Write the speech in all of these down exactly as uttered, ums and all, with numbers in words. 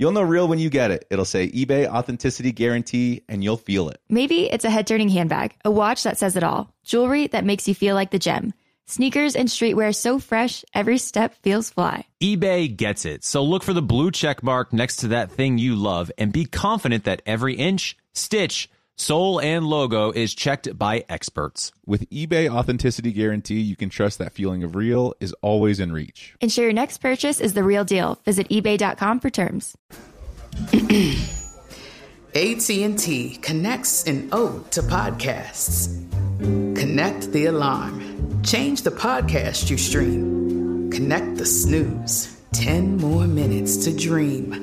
You'll know real when you get it. It'll say eBay Authenticity Guarantee, and you'll feel it. Maybe it's a head-turning handbag, a watch that says it all, jewelry that makes you feel like the gem, sneakers and streetwear so fresh every step feels fly. eBay gets it. So look for the blue check mark next to that thing you love and be confident that every inch, stitch, sole, and logo is checked by experts. With eBay Authenticity Guarantee, you can trust that feeling of real is always in reach. Ensure your next purchase is the real deal. Visit eBay dot com for terms. A T and T connects an ode to podcasts. Connect the alarm. Change the podcast you stream. Connect the snooze. Ten more minutes to dream.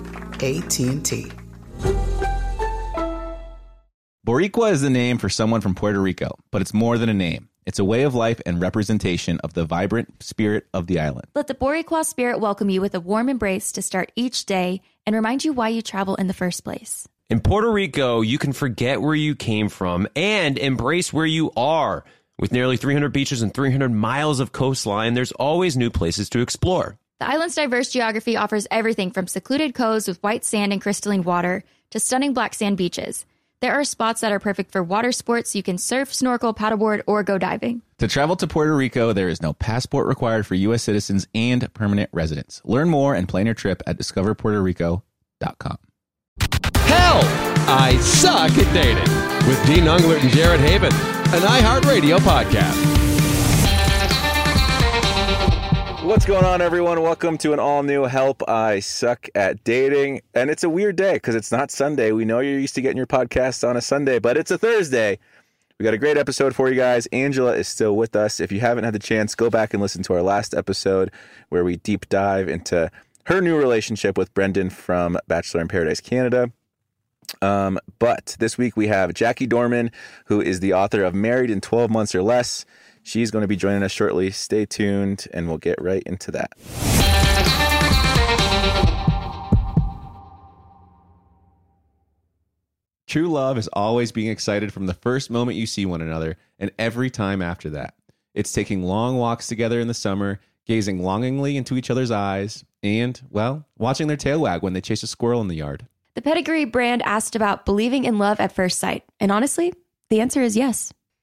A T and T. Boricua is the name for someone from Puerto Rico, but it's more than a name. It's a way of life and representation of the vibrant spirit of the island. Let the Boricua spirit welcome you with a warm embrace to start each day and remind you why you travel in the first place. In Puerto Rico, you can forget where you came from and embrace where you are. With nearly three hundred beaches and three hundred miles of coastline, there's always new places to explore. The island's diverse geography offers everything from secluded coves with white sand and crystalline water to stunning black sand beaches. There are spots that are perfect for water sports. You can surf, snorkel, paddleboard, or go diving. To travel to Puerto Rico, there is no passport required for U S citizens and permanent residents. Learn more and plan your trip at discover puerto rico dot com. Hell, I suck at dating with Dean Unglert and Jared Haven, an iHeartRadio podcast. What's going on, everyone? Welcome to an all-new Help, I Suck at Dating. And it's a weird day because it's not Sunday. We know you're used to getting your podcasts on a Sunday, but it's a Thursday. We got a great episode for you guys. Angela is still with us. If you haven't had the chance, go back and listen to our last episode where we deep dive into her new relationship with Brendan from Bachelor in Paradise, Canada. Um, but this week we have Jackie Dorman, who is the author of Married in twelve Months or Less. She's going to be joining us shortly. Stay tuned, and we'll get right into that. True love is always being excited from the first moment you see one another, and every time after that. It's taking long walks together in the summer, gazing longingly into each other's eyes, and, well, watching their tail wag when they chase a squirrel in the yard. The Pedigree brand asked about believing in love at first sight, and honestly, the answer is yes.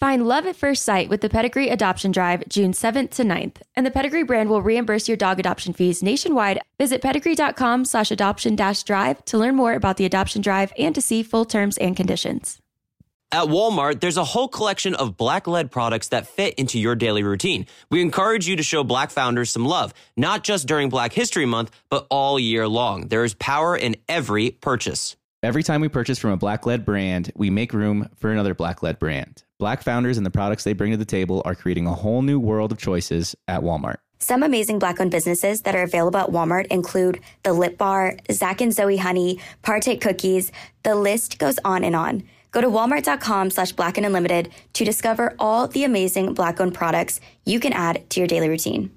Find love at first sight with the Pedigree Adoption Drive, June seventh to ninth, and the Pedigree brand will reimburse your dog adoption fees nationwide. Visit pedigree.com slash adoption dash drive to learn more about the adoption drive and to see full terms and conditions. At Walmart, there's a whole collection of Black-led products that fit into your daily routine. We encourage you to show Black founders some love, not just during Black History Month, but all year long. There is power in every purchase. Every time we purchase from a Black-led brand, we make room for another Black-led brand. Black founders and the products they bring to the table are creating a whole new world of choices at Walmart. Some amazing Black-owned businesses that are available at Walmart include The Lip Bar, Zach and Zoe Honey, Partake Cookies. The list goes on and on. Go to walmart.com slash black and unlimited to discover all the amazing Black-owned products you can add to your daily routine.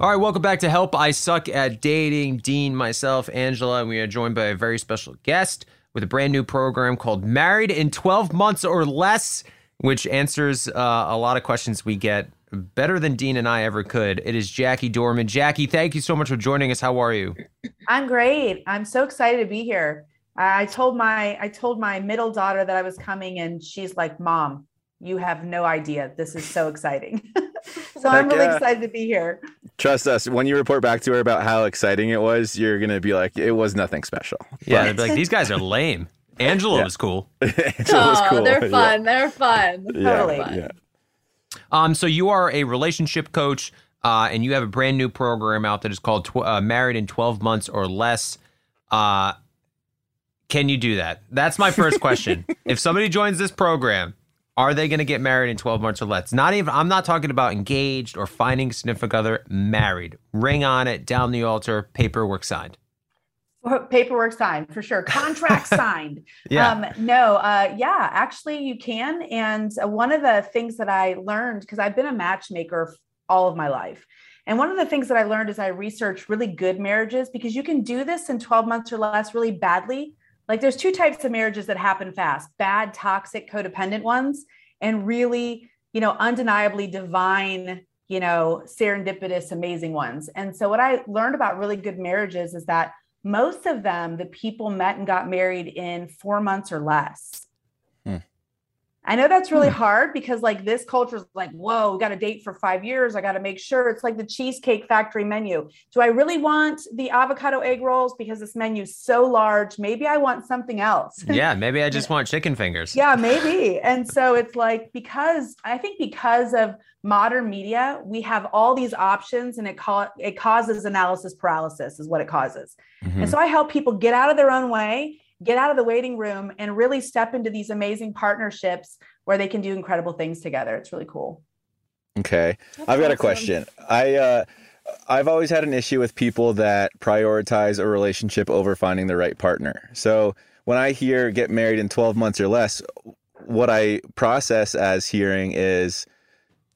All right, welcome back to Help I Suck at Dating. Dean, myself, Angela, and we are joined by a very special guest with a brand new program called Married in twelve months or Less, which answers uh, a lot of questions we get better than Dean and I ever could. It is Jackie Dorman. Jackie, thank you so much for joining us. How are you? I'm great. I'm so excited to be here. I told my I told my middle daughter that I was coming, and she's like, Mom, you have no idea. This is so exciting. So Heck I'm really yeah. excited to be here. Trust us. When you report back to her about how exciting it was, you're going to be like, it was nothing special. Yeah. But... I'd be like, these guys are lame. Angela yeah. was cool. Angela oh, was cool. They're fun. Yeah. They're fun. Yeah, totally. Yeah. Um, so you are a relationship coach uh, and you have a brand new program out that is called tw- uh, Married in twelve months or Less. Uh, can you do that? That's my first question. If somebody joins this program, are they going to get married in twelve months or less? Not even, I'm not talking about engaged or finding a significant other, married. Ring on it, down the altar, paperwork signed. Paperwork signed, for sure. Contract signed. Yeah. Um, no, uh, yeah, actually you can. And one of the things that I learned, because I've been a matchmaker all of my life. And one of the things that I learned is I researched really good marriages, because you can do this in twelve months or less really badly. Like there's two types of marriages that happen fast: bad, toxic, codependent ones, and really, you know, undeniably divine, you know, serendipitous, amazing ones. And so what I learned about really good marriages is that most of them, the people met and got married in four months or less. Mm. I know that's really mm. hard, because like this culture is like, whoa, we got to date for five years. I got to make sure. It's like the Cheesecake Factory menu. Do I really want the avocado egg rolls? Because this menu is so large. Maybe I want something else. Yeah. Maybe I just want chicken fingers. Yeah, maybe. And so it's like, because I think because of modern media, we have all these options, and it, co- it causes analysis paralysis is what it causes. Mm-hmm. And so I help people get out of their own way, get out of the waiting room, and really step into these amazing partnerships where they can do incredible things together. It's really cool. Okay. That's I've got awesome. a question. I, uh, I've always had an issue with people that prioritize a relationship over finding the right partner. So when I hear get married in twelve months or less, what I process as hearing is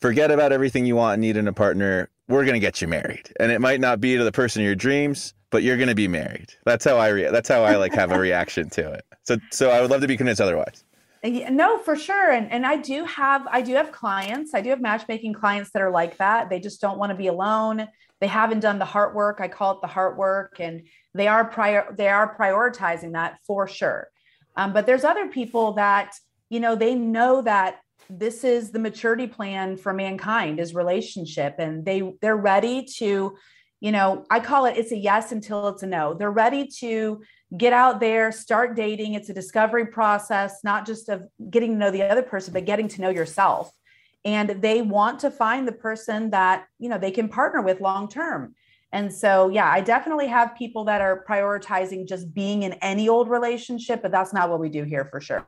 forget about everything you want and need in a partner. We're going to get you married. And it might not be to the person of your dreams, but you're going to be married. That's how I re- that's how I like have a reaction to it. So so I would love to be convinced otherwise. No, for sure. And and I do have I do have clients. I do have matchmaking clients that are like that. They just don't want to be alone. They haven't done the heart work. I call it the heart work, and they are prior they are prioritizing that for sure. Um, but there's other people that, you know, they know that this is the maturity plan for mankind is relationship, and they they're ready to You know, I call it, it's a yes until it's a no. They're ready to get out there, start dating. It's a discovery process, not just of getting to know the other person, but getting to know yourself. And they want to find the person that, you know, they can partner with long-term. And so, yeah, I definitely have people that are prioritizing just being in any old relationship, but that's not what we do here for sure.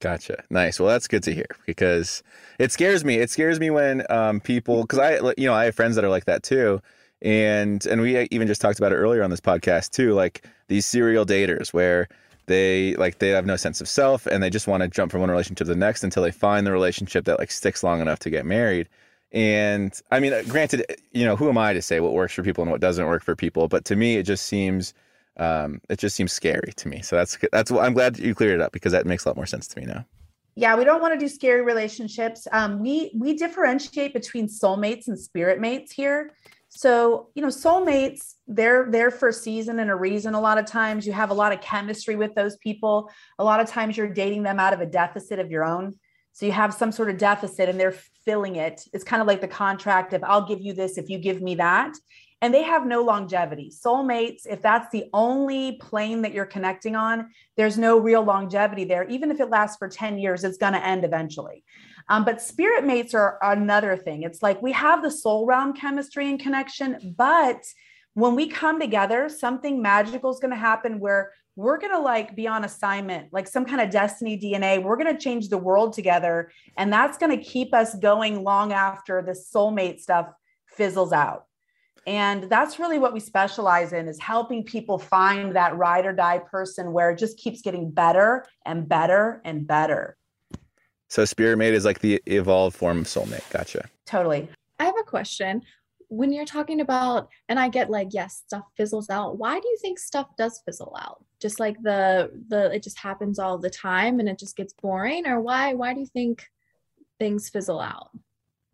Gotcha. Nice. Well, that's good to hear because it scares me. It scares me when um, people, cause I, you know, I have friends that are like that too. And and we even just talked about it earlier on this podcast too, like these serial daters where they like they have no sense of self and they just want to jump from one relationship to the next until they find the relationship that like sticks long enough to get married. And I mean, granted, you know, who am I to say what works for people and what doesn't work for people? But to me, it just seems um, it just seems scary to me. So that's that's what I'm glad you cleared it up because that makes a lot more sense to me now. Yeah, we don't want to do scary relationships. Um, we we differentiate between soulmates and spirit mates here. So, you know, soulmates, they're there for a season and a reason. A lot of times you have a lot of chemistry with those people. A lot of times you're dating them out of a deficit of your own. So you have some sort of deficit and they're filling it. It's kind of like the contract of I'll give you this if you give me that. And they have no longevity. Soulmates, if that's the only plane that you're connecting on, there's no real longevity there. Even if it lasts for ten years, it's going to end eventually. Um, but spirit mates are another thing. It's like we have the soul realm chemistry and connection, but when we come together, something magical is going to happen where we're going to like be on assignment, like some kind of destiny D N A. We're going to change the world together. And that's going to keep us going long after the soulmate stuff fizzles out. And that's really what we specialize in, is helping people find that ride or die person where it just keeps getting better and better and better. So spirit mate is like the evolved form of soulmate. Gotcha. Totally. I have a question. When you're talking about, and I get like, yes, stuff fizzles out. Why do you think stuff does fizzle out? Just like the, the, it just happens all the time and it just gets boring, or why, why do you think things fizzle out?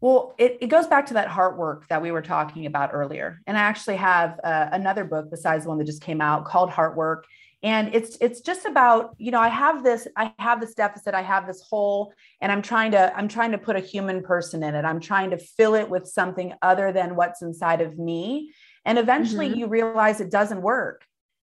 Well, it, it goes back to that heart work that we were talking about earlier. And I actually have uh, another book besides the one that just came out called Heartwork. And it's, it's just about, you know, I have this, I have this deficit, I have this hole, and I'm trying to, I'm trying to put a human person in it. I'm trying to fill it with something other than what's inside of me. And eventually mm-hmm. you realize it doesn't work.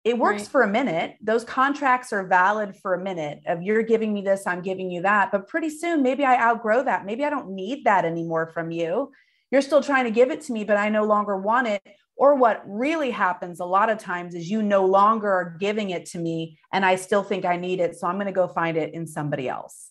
It works right. for a minute. Those contracts are valid for a minute of you're giving me this, I'm giving you that. But pretty soon, maybe I outgrow that. Maybe I don't need that anymore from you. You're still trying to give it to me, but I no longer want it. Or what really happens a lot of times is you no longer are giving it to me and I still think I need it. So I'm going to go find it in somebody else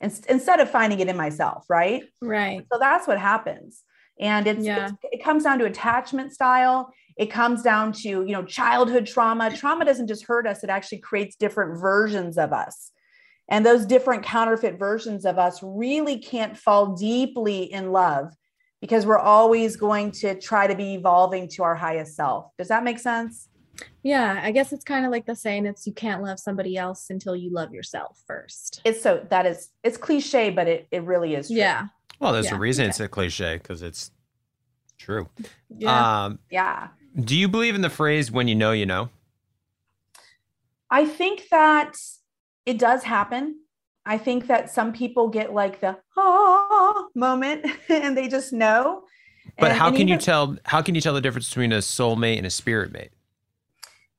in- instead of finding it in myself. Right. Right. So that's what happens. And it's, yeah. it's it comes down to attachment style. It comes down to, you know, childhood trauma. Trauma doesn't just hurt us. It actually creates different versions of us. And those different counterfeit versions of us really can't fall deeply in love because we're always going to try to be evolving to our highest self. Does that make sense? Yeah, I guess it's kind of like the saying, it's you can't love somebody else until you love yourself first. It's so that is, it's cliche, but it, it really is true. Yeah. Well, there's yeah. a reason okay. it's a cliche because it's true. Yeah. Um, yeah. Do you believe in the phrase, when you know, you know? I think that it does happen. I think that some people get like the oh moment and they just know. But and, how and can even, you tell, how can you tell the difference between a soulmate and a spirit mate?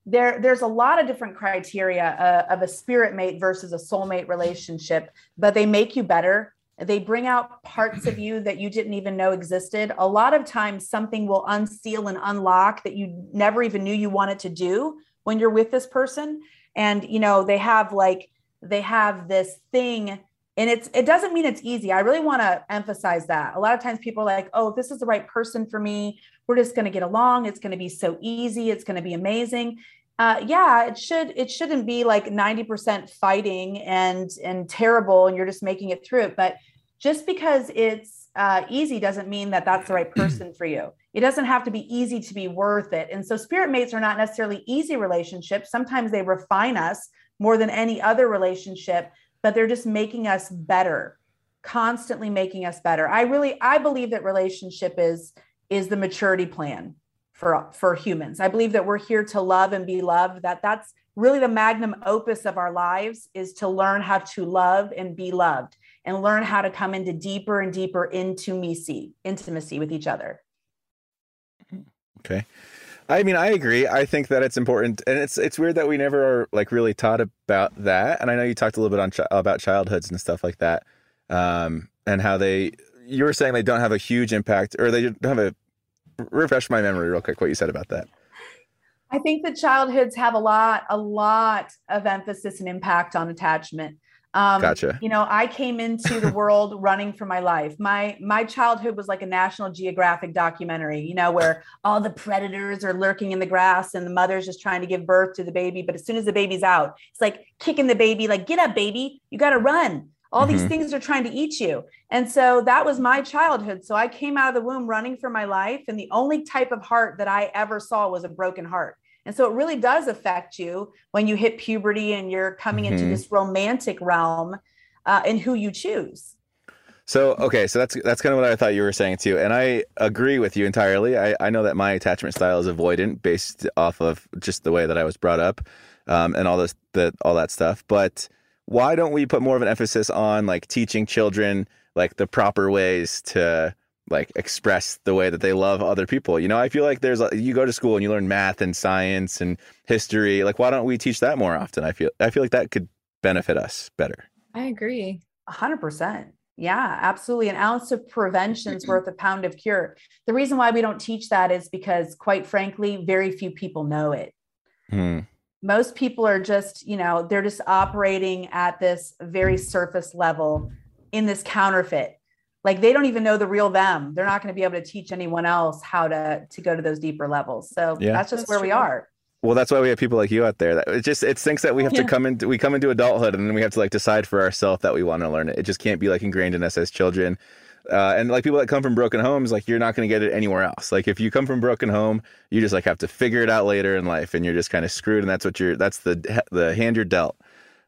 There, there's a lot of different criteria uh, of a spirit mate versus a soulmate relationship, but they make you better. They bring out parts of you that you didn't even know existed. A lot of times something will unseal and unlock that you never even knew you wanted to do when you're with this person. And, you know, they have like, they have this thing and it's, it doesn't mean it's easy. I really want to emphasize that. A lot of times people are like, oh, if this is the right person for me, we're just going to get along. It's going to be so easy. It's going to be amazing. Uh, yeah, it should, it shouldn't be like ninety percent fighting and, and terrible and you're just making it through it. But just because it's uh, easy doesn't mean that that's the right person for you. It doesn't have to be easy to be worth it. And so spirit mates are not necessarily easy relationships. Sometimes they refine us more than any other relationship, but they're just making us better, constantly making us better. I really, I believe that relationship is, is the maturity plan. For, for humans. I believe that we're here to love and be loved, that that's really the magnum opus of our lives is to learn how to love and be loved and learn how to come into deeper and deeper into intimacy, intimacy with each other. Okay. I mean, I agree. I think that it's important. And it's it's weird that we never are like really taught about that. And I know you talked a little bit on chi- about childhoods and stuff like that. Um, and how they, you were saying they don't have a huge impact, or they don't have a, refresh my memory real quick, what you said about that. I think that childhoods have a lot, a lot of emphasis and impact on attachment. Um, gotcha. You know, I came into the world running for my life. My, my childhood was like a National Geographic documentary, you know, where all the predators are lurking in the grass and the mother's just trying to give birth to the baby. But as soon as the baby's out, it's like kicking the baby, like, get up, baby, you got to run. All mm-hmm. these things are trying to eat you. And so that was my childhood. So I came out of the womb running for my life. And the only type of heart that I ever saw was a broken heart. And so it really does affect you when you hit puberty and you're coming mm-hmm. into this romantic realm uh, and who you choose. So, okay. So that's, that's kind of what I thought you were saying too. And I agree with you entirely. I, I know that my attachment style is avoidant based off of just the way that I was brought up um, and all this, the, all that stuff. But why don't we put more of an emphasis on like teaching children like the proper ways to like express the way that they love other people? You know, I feel like there's, you go to school and you learn math and science and history. Like, why don't we teach that more often? I feel, I feel like that could benefit us better. I agree. A hundred percent. Yeah, absolutely. An ounce of prevention's worth a pound of cure. The reason why we don't teach that is because, quite frankly, very few people know it. Hmm. Most people are just, you know, they're just operating at this very surface level in this counterfeit. Like they don't even know the real them. They're not going to be able to teach anyone else how to, to go to those deeper levels. So yeah. that's just that's where true. we are. Well, that's why we have people like you out there. That it just, it stinks that we have yeah. to come into, we come into adulthood and then we have to like decide for ourselves that we want to learn it. It just can't be like ingrained in us as children. Uh, and like people that come from broken homes, like you're not going to get it anywhere else. Like if you come from broken home, you just like have to figure it out later in life and you're just kind of screwed. And that's what you're, that's the, the hand you're dealt.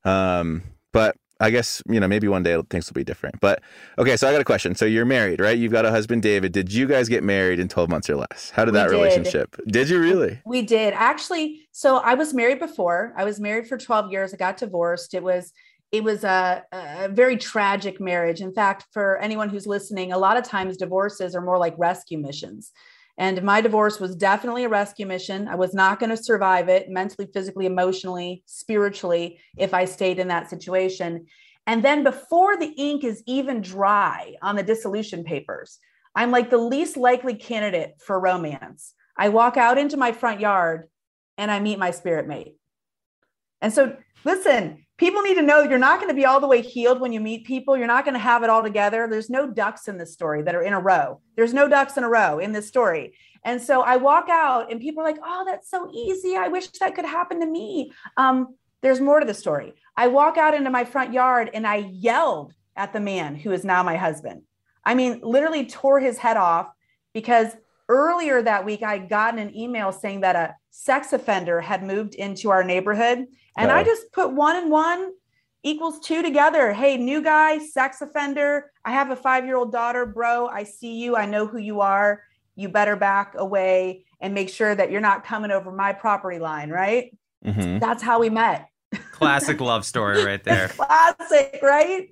Um, but I guess, you know, maybe one day things will be different, but okay. So I got a question. So you're married, right? You've got a husband, David. Did you guys get married in twelve months or less? How did that relationship? Did you really? We did actually. So I was married before. I was married for twelve years. I got divorced. It was, it was a, a very tragic marriage. In fact, for anyone who's listening, a lot of times divorces are more like rescue missions. And my divorce was definitely a rescue mission. I was not going to survive it mentally, physically, emotionally, spiritually, if I stayed in that situation. And then before the ink is even dry on the dissolution papers, I'm like the least likely candidate for romance. I walk out into my front yard and I meet my spirit mate. And so listen, people need to know you're not going to be all the way healed when you meet people. You're not going to have it all together. There's no ducks in this story that are in a row. There's no ducks in a row in this story. And so I walk out and people are like, oh, that's so easy. I wish that could happen to me. Um, there's more to the story. I walk out into my front yard and I yelled at the man who is now my husband. I mean, literally tore his head off because earlier that week, I had gotten an email saying that a sex offender had moved into our neighborhood. And oh. I just put one and one equals two together. Hey, new guy, sex offender. I have a five-year-old daughter, bro. I see you. I know who you are. You better back away and make sure that you're not coming over my property line, right? Mm-hmm. That's how we met. Classic love story right there. Classic, right?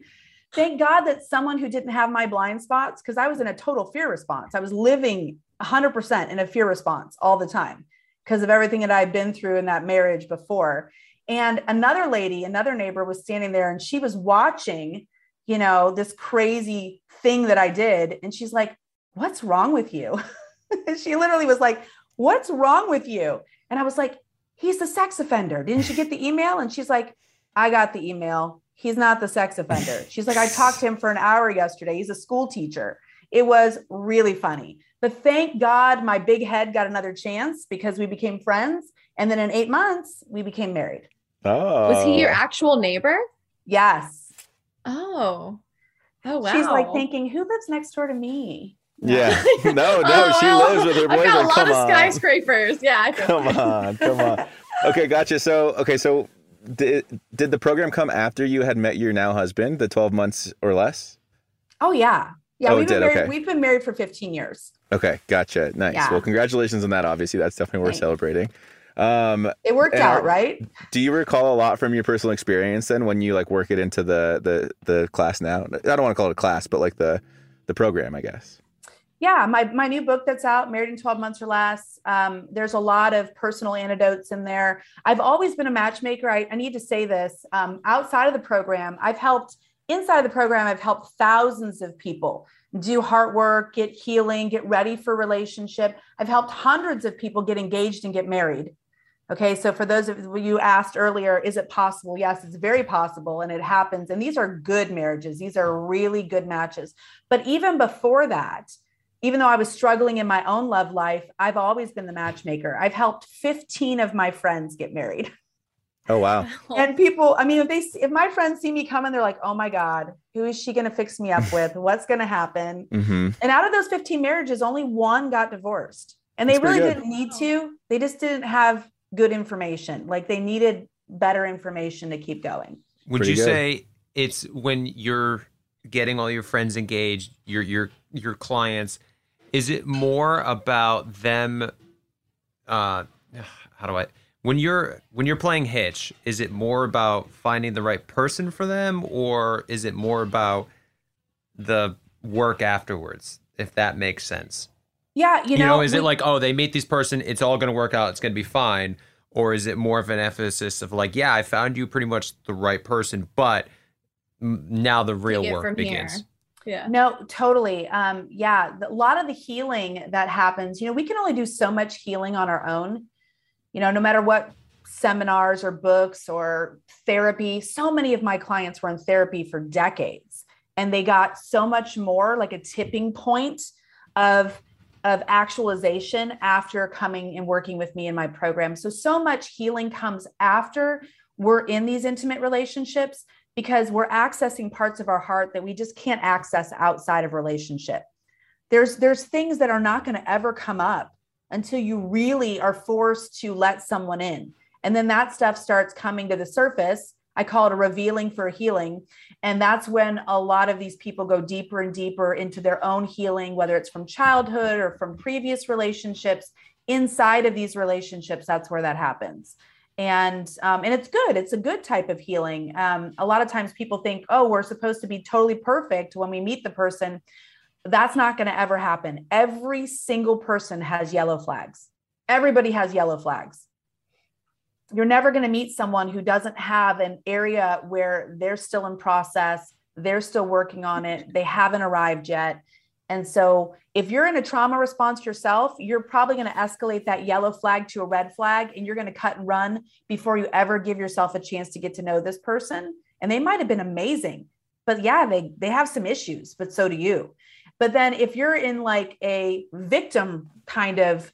Thank God that someone who didn't have my blind spots, because I was in a total fear response. I was living one hundred percent in a fear response all the time because of everything that I've been through in that marriage before. And another lady, another neighbor was standing there and she was watching, you know, this crazy thing that I did. And she's like, what's wrong with you? She literally was like, what's wrong with you? And I was like, he's the sex offender. Didn't you get the email? And she's like, I got the email. He's not the sex offender. She's like, I talked to him for an hour yesterday. He's a school teacher. It was really funny. But thank God my big head got another chance because we became friends. And then in eight months, we became married. Oh. Was he your actual neighbor? Yes. Oh. Oh, wow. She's like thinking, who lives next door to me? Yeah. No, no. Oh, she well, lives with her boys. I've got like, a lot of on. skyscrapers. Yeah. I come on. Come on. Okay. Gotcha. So, okay. So did, did the program come after you had met your now husband, the twelve months or less? Oh, yeah. Yeah, oh, we've, been married, okay. we've been married for fifteen years. Okay, gotcha. Nice. Yeah. Well, congratulations on that. Obviously, that's definitely worth Thanks. celebrating. Um, it worked out, are, right? Do you recall a lot from your personal experience then when you like work it into the the the class now? I don't want to call it a class, but like the the program, I guess. yeah, my, my new book that's out, Married in twelve Months or Less. Um, there's a lot of personal anecdotes in there. I've always been a matchmaker. I, I need to say this, um, outside of the program, I've helped inside of the program. I've helped thousands of people do heart work, get healing, get ready for relationship. I've helped hundreds of people get engaged and get married. Okay. So for those of you asked earlier, is it possible? Yes, it's very possible. And it happens. And these are good marriages. These are really good matches. But even before that, even though I was struggling in my own love life, I've always been the matchmaker. I've helped fifteen of my friends get married. Oh, wow. And people, I mean, if they, if my friends see me coming, they're like, oh my God, who is she going to fix me up with? What's going to happen? Mm-hmm. And out of those fifteen marriages, only one got divorced, and they That's really didn't need to. They just didn't have good information. Like they needed better information to keep going. Would pretty you good. Say it's when you're getting all your friends engaged, your, your, your clients, is it more about them? Uh, how do I, when you're, when you're playing Hitch, is it more about finding the right person for them, or is it more about the work afterwards? If that makes sense. Yeah. You know, you know is we, it like, oh, they meet this person, it's all going to work out, it's going to be fine. Or is it more of an emphasis of like, yeah, I found you pretty much the right person, but now the real work begins. Here. Yeah. No, totally. Um, yeah. A lot of the healing that happens, you know, we can only do so much healing on our own, you know, no matter what seminars or books or therapy. So many of my clients were in therapy for decades, and they got so much more, like a tipping point of of actualization after coming and working with me in my program. So, so much healing comes after we're in these intimate relationships, because we're accessing parts of our heart that we just can't access outside of relationship. There's, there's things that are not going to ever come up until you really are forced to let someone in. And then that stuff starts coming to the surface. I call it a revealing for a healing. And that's when a lot of these people go deeper and deeper into their own healing, whether it's from childhood or from previous relationships. Inside of these relationships, that's where that happens. And, um, and it's good. It's a good type of healing. Um, a lot of times people think, oh, we're supposed to be totally perfect when we meet the person. That's not going to ever happen. Every single person has yellow flags. Everybody has yellow flags. You're never going to meet someone who doesn't have an area where they're still in process. They're still working on it. They haven't arrived yet. And so if you're in a trauma response yourself, you're probably going to escalate that yellow flag to a red flag, and you're going to cut and run before you ever give yourself a chance to get to know this person. And they might've been amazing, but yeah, they, they have some issues, but so do you. But then if you're in like a victim kind of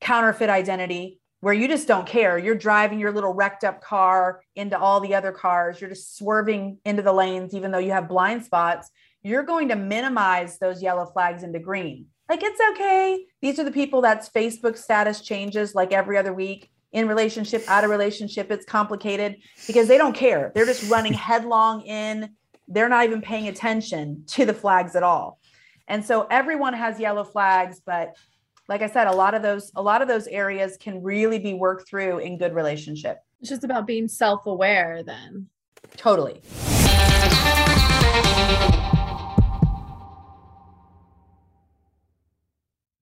counterfeit identity, where you just don't care. You're driving your little wrecked up car into all the other cars. You're just swerving into the lanes, even though you have blind spots. You're going to minimize those yellow flags into green. Like, it's okay. These are the people that's Facebook status changes like every other week, in relationship, out of relationship. It's complicated because they don't care. They're just running headlong in. They're not even paying attention to the flags at all. And so everyone has yellow flags, but like I said, a lot of those, a lot of those areas can really be worked through in good relationship. It's just about being self-aware then. Totally.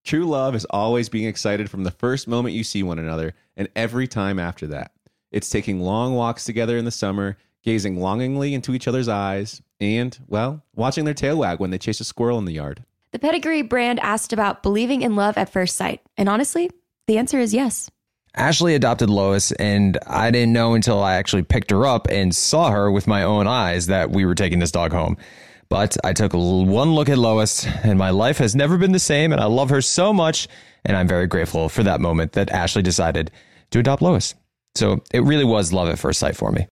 True love is always being excited from the first moment you see one another, and every time after that. It's taking long walks together in the summer, gazing longingly into each other's eyes, and, well, watching their tail wag when they chase a squirrel in the yard. The Pedigree brand asked about believing in love at first sight. And honestly, the answer is yes. Ashley adopted Lois, and I didn't know until I actually picked her up and saw her with my own eyes that we were taking this dog home. But I took one look at Lois, and my life has never been the same, and I love her so much. And I'm very grateful for that moment that Ashley decided to adopt Lois. So it really was love at first sight for me.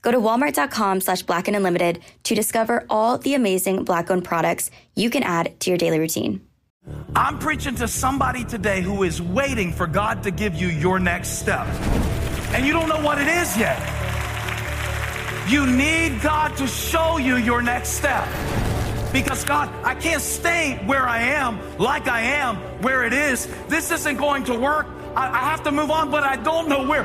Go to walmart.com slash blackandunlimited to discover all the amazing Black-owned products you can add to your daily routine. I'm preaching to somebody today who is waiting for God to give you your next step. And you don't know what it is yet. You need God to show you your next step. Because God, I can't stay where I am, like I am, where it is. This isn't going to work. I, I have to move on, but I don't know where.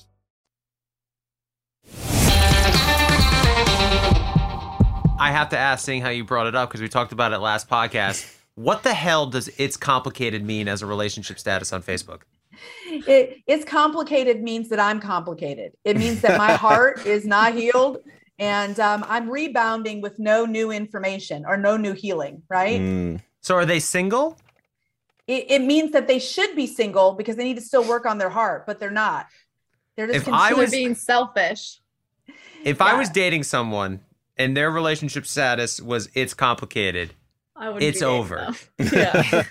I have to ask, seeing how you brought it up, because we talked about it last podcast, what the hell does "it's complicated" mean as a relationship status on Facebook? It, it's complicated means that I'm complicated. It means that my heart is not healed, and um, I'm rebounding with no new information or no new healing, right? Mm. So are they single? It, it means that they should be single because they need to still work on their heart, but they're not. They're just considered was, being selfish. If yeah. I was dating someone and their relationship status was "it's complicated," I would it's over. Yeah.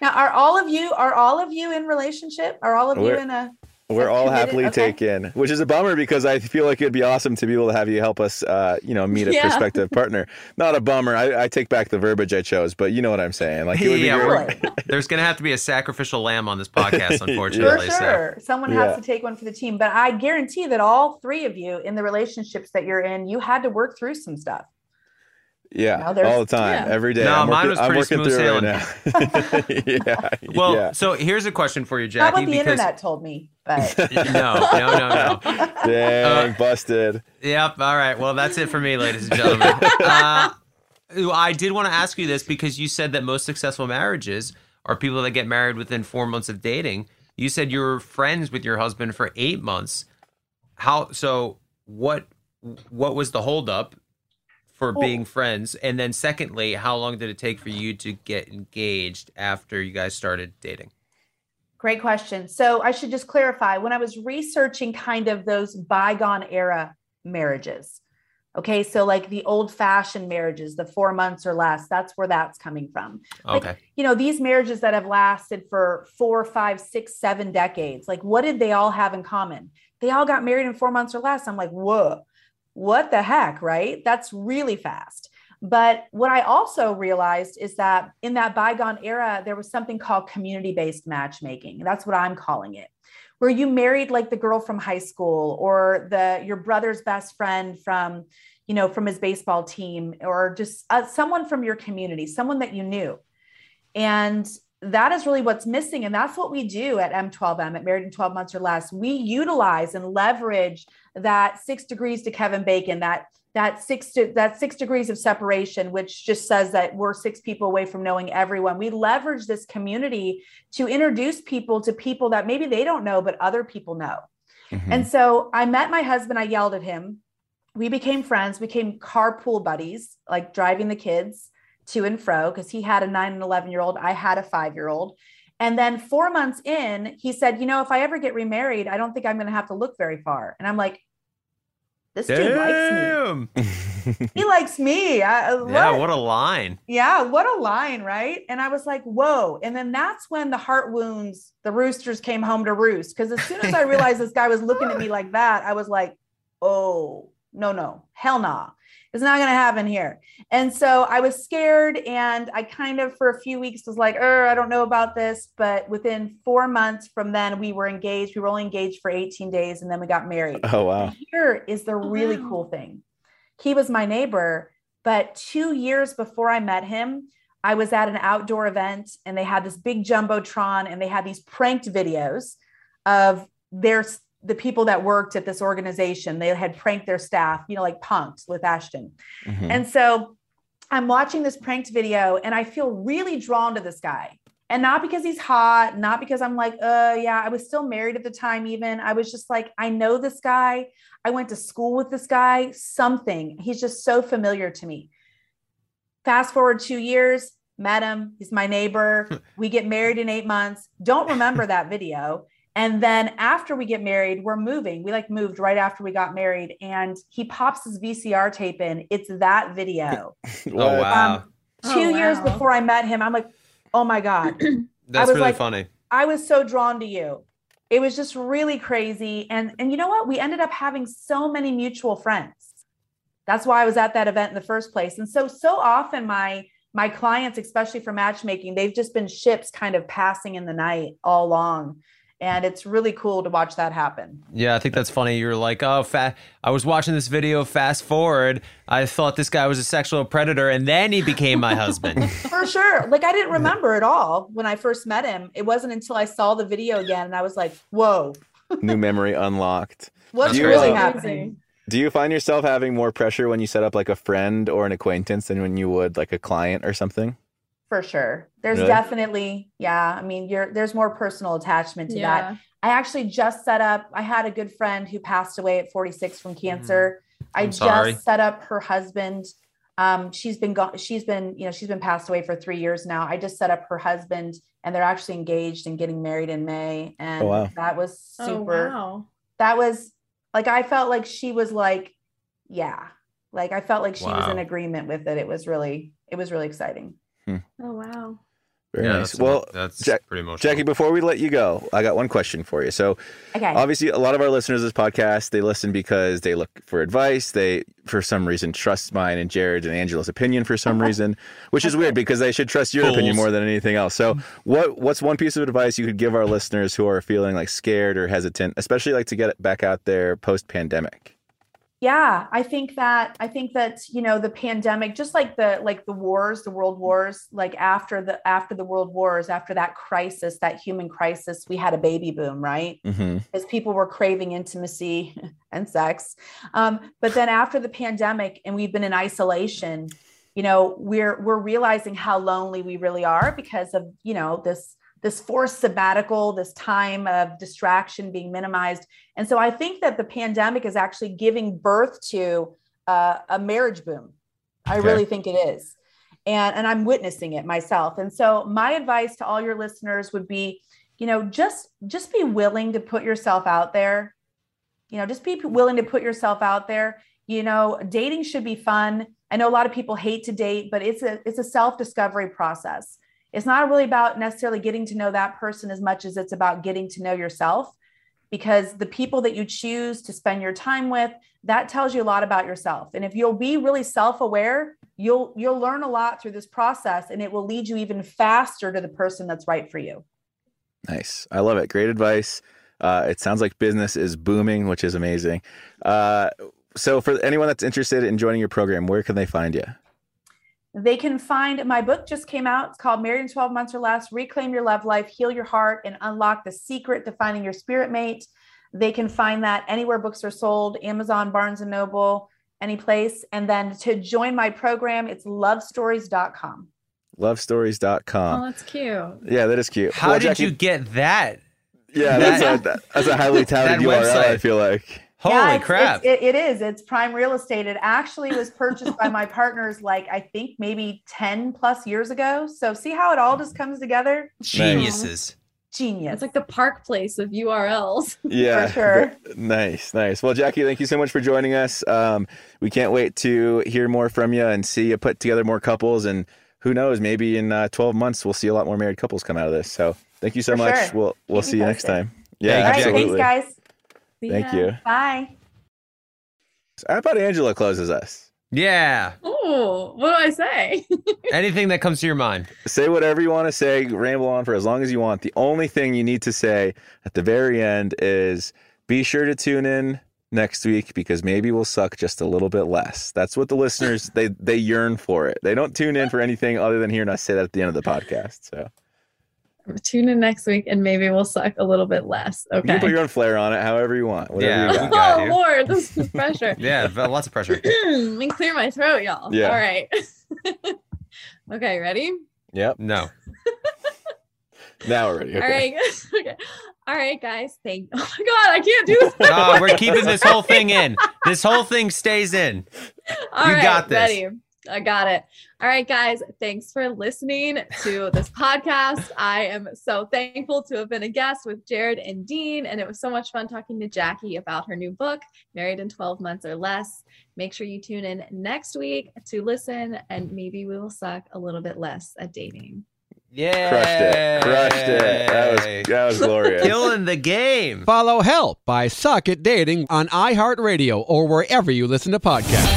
Now, are all of you, are all of you in relationship? Are all of we're, you in a? We're all happily okay. taken, which is a bummer because I feel like it'd be awesome to be able to have you help us, uh, you know, meet a yeah. prospective partner. Not a bummer. I, I take back the verbiage I chose, but you know what I'm saying. Like, it would yeah, be right. There's going to have to be a sacrificial lamb on this podcast, unfortunately. For sure. So. Someone has yeah. to take one for the team. But I guarantee that all three of you in the relationships that you're in, you had to work through some stuff. Yeah, you know, all the time, yeah. every day. No, I'm mine working, was pretty smooth sailing. Right yeah, well, yeah. so here's a question for you, Jackie. Not what the because... internet told me, but... no, no, no, no. Dang, uh, busted. Yep, all right. Well, that's it for me, ladies and gentlemen. uh, I did want to ask you this because you said that most successful marriages are people that get married within four months of dating. You said you were friends with your husband for eight months. How? So what? what was the holdup for being friends? And then secondly, how long did it take for you to get engaged after you guys started dating? Great question. So I should just clarify, when I was researching kind of those bygone era marriages, okay, so like the old fashioned marriages, the four months or less, that's where that's coming from. Like, okay. You know, these marriages that have lasted for four, five, six, seven decades, like what did they all have in common? They all got married in four months or less. I'm like, whoa. What the heck, right? That's really fast. But what I also realized is that in that bygone era, there was something called community-based matchmaking. That's what I'm calling it, where you married like the girl from high school or the your brother's best friend from, you know, from his baseball team, or just uh, someone from your community, someone that you knew. And that is really what's missing. And that's what we do at M twelve M, at Married in twelve Months or Less. We utilize and leverage that six degrees to Kevin Bacon, that that six to, that six degrees of separation, which just says that we're six people away from knowing everyone. We leverage this community to introduce people to people that maybe they don't know, but other people know. Mm-hmm. And so I met my husband, I yelled at him. We became friends, we became carpool buddies, like driving the kids to and fro, because he had a nine and eleven year old. I had a five year old. And then four months in, he said, you know, if I ever get remarried, I don't think I'm going to have to look very far. And I'm like, this Damn. dude likes me. He likes me. I, what? Yeah, what a line. Yeah, what a line, right? And I was like, whoa. And then that's when the heart wounds, the roosters came home to roost. Because as soon as I realized this guy was looking at me like that, I was like, oh, no, no, hell nah. It's not going to happen here. And so I was scared, and I kind of, for a few weeks, was like, er, I don't know about this. But within four months from then, we were engaged. We were only engaged for eighteen days, and then we got married. Oh, wow. Here is the really cool thing. He was my neighbor, but two years before I met him, I was at an outdoor event, and they had this big jumbotron, and they had these pranked videos of their the people that worked at this organization. They had pranked their staff, you know, like punks with Ashton. Mm-hmm. And so I'm watching this pranked video, and I feel really drawn to this guy, and not because he's hot, not because I'm like, uh, yeah, I was still married at the time. Even I was just like, I know this guy. I went to school with this guy, something. He's just so familiar to me. Fast forward two years, met him. He's my neighbor. We get married in eight months. Don't remember that video. And then after we get married, we're moving. We like moved right after we got married, and he pops his V C R tape in. It's that video. Oh, wow. Um, two oh, wow. years before I met him, I'm like, oh my God. That's really like, funny. I was so drawn to you. It was just really crazy. And, and you know what? We ended up having so many mutual friends. That's why I was at that event in the first place. And so, so often my, my clients, especially for matchmaking, they've just been ships kind of passing in the night all along. And it's really cool to watch that happen. Yeah, I think that's funny. You're like, oh, fa- I was watching this video, fast forward. I thought this guy was a sexual predator, and then he became my husband. For sure. Like, I didn't remember at all when I first met him. It wasn't until I saw the video again, and I was like, whoa. New memory unlocked. What's you, really uh, happening? Do you find yourself having more pressure when you set up like a friend or an acquaintance than when you would like a client or something? For sure. There's really? definitely, yeah. I mean, you're, there's more personal attachment to yeah. that. I actually just set up, I had a good friend who passed away at forty-six from cancer. Mm. I just sorry. set up her husband. Um, she's been gone. She's been, you know, she's been passed away for three years now. I just set up her husband, and they're actually engaged and getting married in May. And oh, wow. that was super, oh, wow. that was like, I felt like she was like, yeah, like I felt like she wow. was in agreement with it. It was really, it was really exciting. Oh, wow. Very yeah, nice. That's, well, that's Jack, pretty emotional. Jackie, before we let you go, I got one question for you. So okay. obviously a lot of our listeners to this podcast, they listen because they look for advice. They, for some reason, trust mine and Jared and Angela's opinion for some reason, which is weird because they should trust your Fools. opinion more than anything else. So what what's one piece of advice you could give our listeners who are feeling like scared or hesitant, especially like to get back out there post-pandemic? Yeah, I think that, I think that, you know, the pandemic, just like the, like the wars, the world wars, like after the, after the world wars, after that crisis, that human crisis, we had a baby boom, right? Mm-hmm. Because people were craving intimacy and sex. Um, but then after the pandemic, and we've been in isolation, you know, we're, we're realizing how lonely we really are because of, you know, this, this forced sabbatical, this time of distraction being minimized. And so I think that the pandemic is actually giving birth to uh, a marriage boom. I okay. really think it is. And, and I'm witnessing it myself. And so my advice to all your listeners would be, you know, just, just be willing to put yourself out there. You know, just be willing to put yourself out there. You know, dating should be fun. I know a lot of people hate to date, but it's a, it's a self-discovery process. It's not really about necessarily getting to know that person as much as it's about getting to know yourself, because the people that you choose to spend your time with, that tells you a lot about yourself. And if you'll be really self-aware, you'll, you'll learn a lot through this process, and it will lead you even faster to the person that's right for you. Nice. I love it. Great advice. Uh, it sounds like business is booming, which is amazing. Uh, So for anyone that's interested in joining your program, where can they find you? They can find my book just came out. It's called Married in twelve Months or Less, Reclaim Your Love Life, Heal Your Heart, and Unlock the Secret to Finding Your Spirit Mate. They can find that anywhere books are sold, Amazon, Barnes and Noble, any place. And then to join my program, it's love stories dot com. love stories dot com. Oh, that's cute. Yeah, that is cute. How well, did Jackie, you get that? Yeah, that, that's, a, that's a highly touted U R L, website. I feel like. Holy yeah, it's, crap. It's, it, it is. It's prime real estate. It actually was purchased by my partners, like, I think maybe ten plus years ago. So see how it all just comes together? Geniuses. Genius. It's like the park place of U R Ls. Yeah. For sure. Nice, nice. Well, Jackie, thank you so much for joining us. Um, we can't wait to hear more from you and see you put together more couples. And who knows, maybe in uh, twelve months, we'll see a lot more married couples come out of this. So thank you so for much. Sure. We'll we'll see you next time. Yeah, all right, absolutely. Thanks, guys. See Thank ya. you. Bye. How about Angela closes us? Yeah. Oh, what do I say? Anything that comes to your mind. Say whatever you want to say. Ramble on for as long as you want. The only thing you need to say at the very end is be sure to tune in next week because maybe we'll suck just a little bit less. That's what the listeners, they they yearn for it. They don't tune in for anything other than hearing us say that at the end of the podcast. So. Tune in next week and maybe we'll suck a little bit less. Okay. You put your own flair on it however you want. Whatever yeah. you got. Got oh, you. Lord. This is pressure. Yeah, lots of pressure. Let me clear my throat, y'all. Yeah. All right. Okay, ready? Yep. No. Now we're ready. Okay. All right. Okay. All right, guys. Thank you. Oh, my God. I can't do this. Oh, we're keeping this whole thing in. This whole thing stays in. All you right, got this. Ready. I got it. All right, guys. Thanks for listening to this podcast. I am so thankful to have been a guest with Jared and Dean. And it was so much fun talking to Jackie about her new book, Married in twelve months or Less. Make sure you tune in next week to listen, and maybe we will suck a little bit less at dating. Yeah. Crushed it. Crushed it. That was, that was glorious. Killing the game. Follow Help by Suck at Dating on iHeartRadio or wherever you listen to podcasts.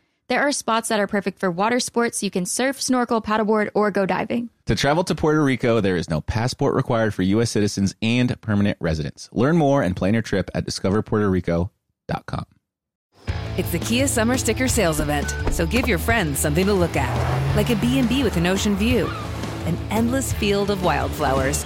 There are spots that are perfect for water sports. You can surf, snorkel, paddleboard, or go diving. To travel to Puerto Rico, there is no passport required for U S citizens and permanent residents. Learn more and plan your trip at discover puerto rico dot com. It's the Kia Summer Sticker Sales Event, so give your friends something to look at, like a B and B with an ocean view, an endless field of wildflowers,